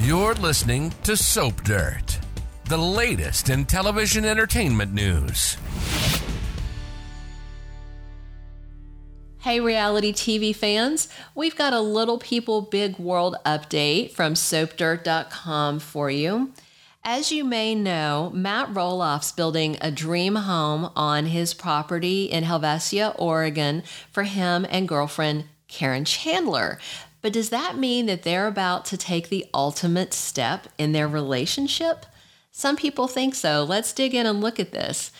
You're listening to Soap Dirt, the latest in television entertainment news. Hey, reality TV fans, we've got a Little People, Big World update from SoapDirt.com for you. As you may know, Matt Roloff's building a dream home on his property in Helvetia, Oregon, for him and girlfriend Caryn Chandler. But does that mean that they're about to take the ultimate step in their relationship? Some people think so. Let's dig in and look at this.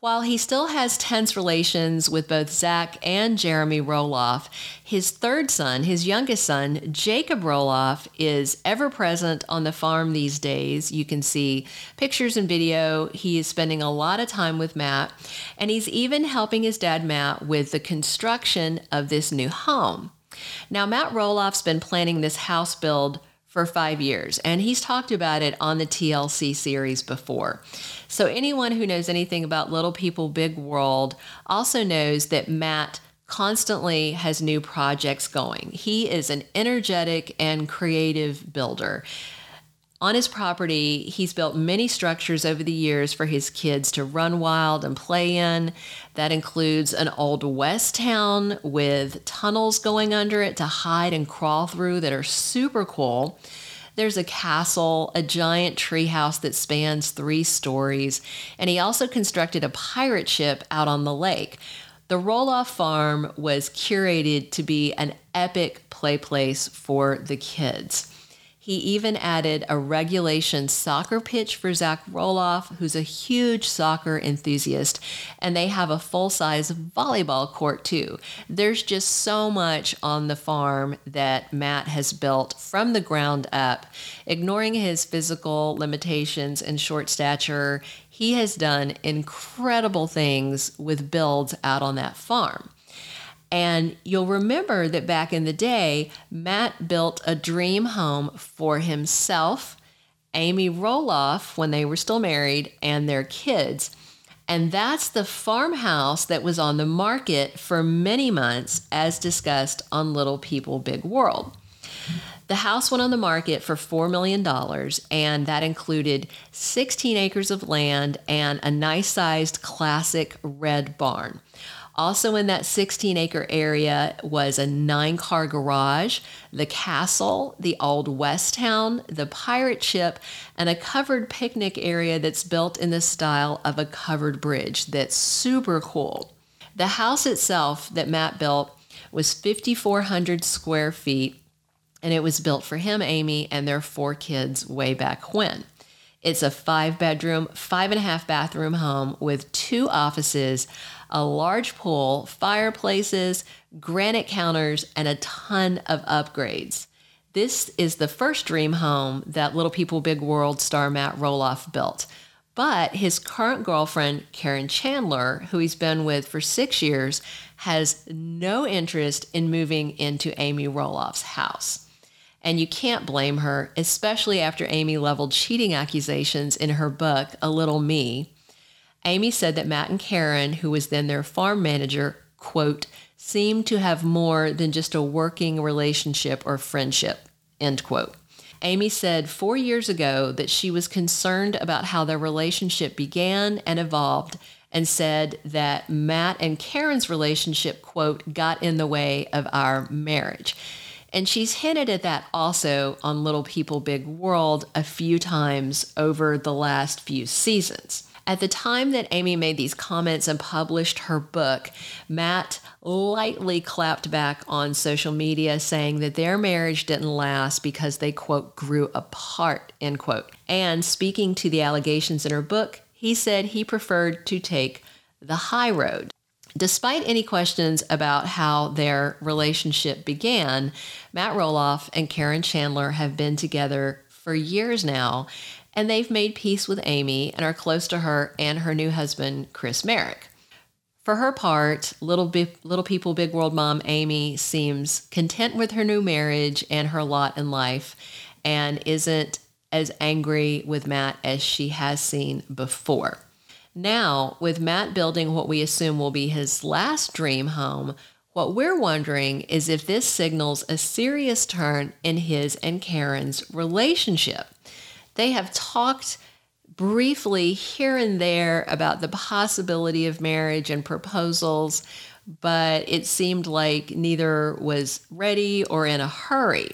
While he still has tense relations with both Zach and Jeremy Roloff, his third son, his youngest son, Jacob Roloff, is ever present on the farm these days. You can see pictures and video. He is spending a lot of time with Matt, and he's even helping his dad, Matt, with the construction of this new home. Now, Matt Roloff's been planning this house build for 5 years, and he's talked about it on the TLC series before. So anyone who knows anything about Little People, Big World also knows that Matt constantly has new projects going. He is an energetic and creative builder. On his property, he's built many structures over the years for his kids to run wild and play in. That includes an old West town with tunnels going under it to hide and crawl through that are super cool. There's a castle, a giant treehouse that spans 3 stories, and he also constructed a pirate ship out on the lake. The Roloff farm was curated to be an epic play place for the kids. He even added a regulation soccer pitch for Zach Roloff, who's a huge soccer enthusiast, and they have a full-size volleyball court too. There's just so much on the farm that Matt has built from the ground up. Ignoring his physical limitations and short stature, he has done incredible things with builds out on that farm. And you'll remember that back in the day, Matt built a dream home for himself, Amy Roloff, when they were still married, and their kids. And that's the farmhouse that was on the market for many months, as discussed on Little People, Big World. The house went on the market for $4 million, and that included 16 acres of land and a nice-sized classic red barn. Also in that 16-acre area was a 9-car garage, the castle, the old West town, the pirate ship, and a covered picnic area that's built in the style of a covered bridge that's super cool. The house itself that Matt built was 5,400 square feet, and it was built for him, Amy, and their 4 kids way back when. It's a 5-bedroom, 5.5-bathroom home with 2 offices, a large pool, fireplaces, granite counters, and a ton of upgrades. This is the first dream home that Little People, Big World star Matt Roloff built. But his current girlfriend, Caryn Chandler, who he's been with for 6 years, has no interest in moving into Amy Roloff's house. And you can't blame her, especially after Amy leveled cheating accusations in her book, A Little Me. Amy said that Matt and Caryn, who was then their farm manager, quote, seemed to have more than just a working relationship or friendship, end quote. Amy said 4 years ago that she was concerned about how their relationship began and evolved, and said that Matt and Caryn's relationship, quote, got in the way of our marriage. And she's hinted at that also on Little People, Big World a few times over the last few seasons. At the time that Amy made these comments and published her book, Matt lightly clapped back on social media saying that their marriage didn't last because they, quote, grew apart, end quote. And speaking to the allegations in her book, he said he preferred to take the high road. Despite any questions about how their relationship began, Matt Roloff and Caryn Chandler have been together for years now, and they've made peace with Amy and are close to her and her new husband, Chris Merrick. For her part, Little People, Big World mom Amy seems content with her new marriage and her lot in life, and isn't as angry with Matt as she has seen before. Now, with Matt building what we assume will be his last dream home, What we're wondering is if this signals a serious turn in his and Caryn's relationship. They have talked briefly here and there about the possibility of marriage and proposals, but it seemed like neither was ready or in a hurry.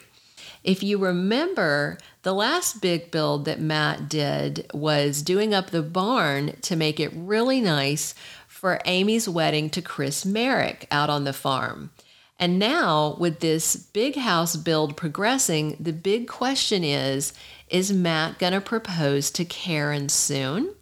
If you remember, the last big build that Matt did was doing up the barn to make it really nice for Amy's wedding to Chris Merrick out on the farm. And now with this big house build progressing, the big question is Matt going to propose to Caryn soon?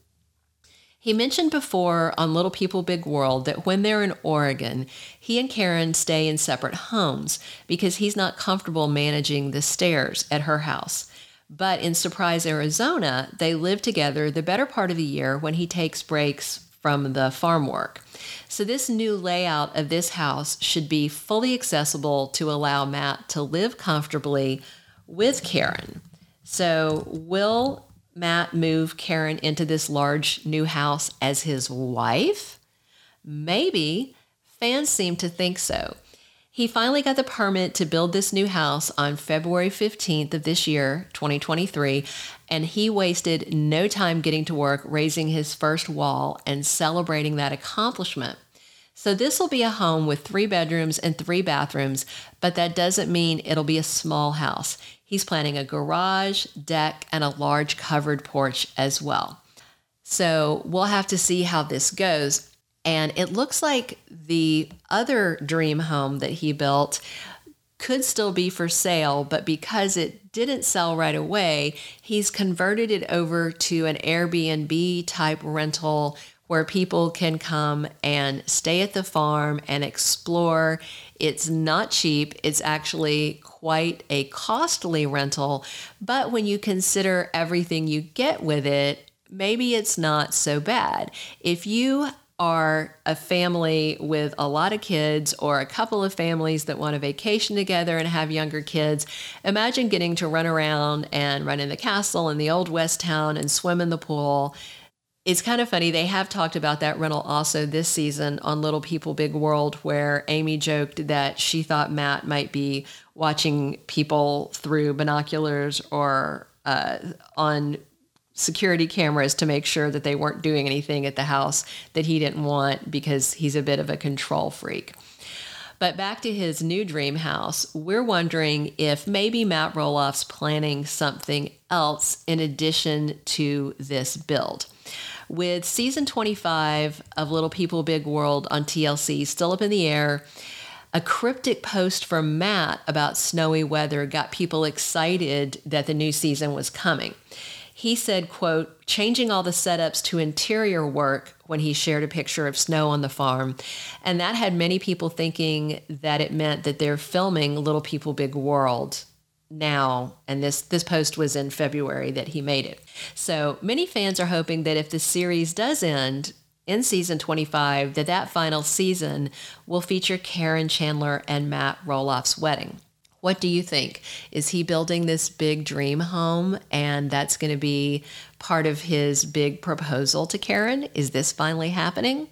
He mentioned before on Little People, Big World that when they're in Oregon, he and Caryn stay in separate homes because he's not comfortable managing the stairs at her house. But in Surprise, Arizona, they live together the better part of the year when he takes breaks from the farm work. So this new layout of this house should be fully accessible to allow Matt to live comfortably with Caryn. So will Matt move Caryn into this large new house as his wife? Maybe. Fans seem to think so. He finally got the permit to build this new house on February 15th of this year, 2023, and he wasted no time getting to work raising his first wall and celebrating that accomplishment. So this will be a home with 3 bedrooms and 3 bathrooms, but that doesn't mean it'll be a small house. He's planning a garage, deck, and a large covered porch as well. So we'll have to see how this goes. And it looks like the other dream home that he built could still be for sale, but because it didn't sell right away, he's converted it over to an Airbnb type rental where people can come and stay at the farm and explore. It's not cheap. It's actually quite a costly rental, but when you consider everything you get with it, maybe it's not so bad. If you are a family with a lot of kids or a couple of families that want to vacation together and have younger kids, imagine getting to run around and run in the castle in the old west town and swim in the pool. It's kind of funny. They have talked about that rental also this season on Little People, Big World, where Amy joked that she thought Matt might be watching people through binoculars or on security cameras to make sure that they weren't doing anything at the house that he didn't want because he's a bit of a control freak. But back to his new dream house, we're wondering if maybe Matt Roloff's planning something else in addition to this build. With season 25 of Little People, Big World on TLC still up in the air, a cryptic post from Matt about snowy weather got people excited that the new season was coming. He said, quote, changing all the setups to interior work when he shared a picture of snow on the farm. And that had many people thinking that it meant that they're filming Little People, Big World now. And this post was in February that he made it. So many fans are hoping that if the series does end in season 25, that final season will feature Caryn Chandler and Matt Roloff's wedding. What do you think? Is he building this big dream home and that's going to be part of his big proposal to Caryn? Is this finally happening?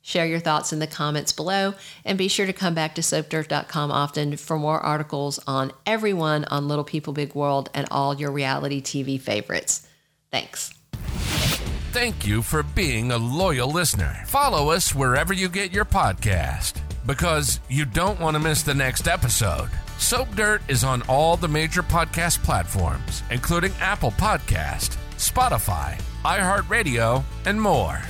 Share your thoughts in the comments below and be sure to come back to soapdirt.com often for more articles on everyone on Little People, Big World and all your reality TV favorites. Thanks. Thank you for being a loyal listener. Follow us wherever you get your podcast because you don't want to miss the next episode. Soap Dirt is on all the major podcast platforms, including Apple Podcast, Spotify, iHeartRadio, and more.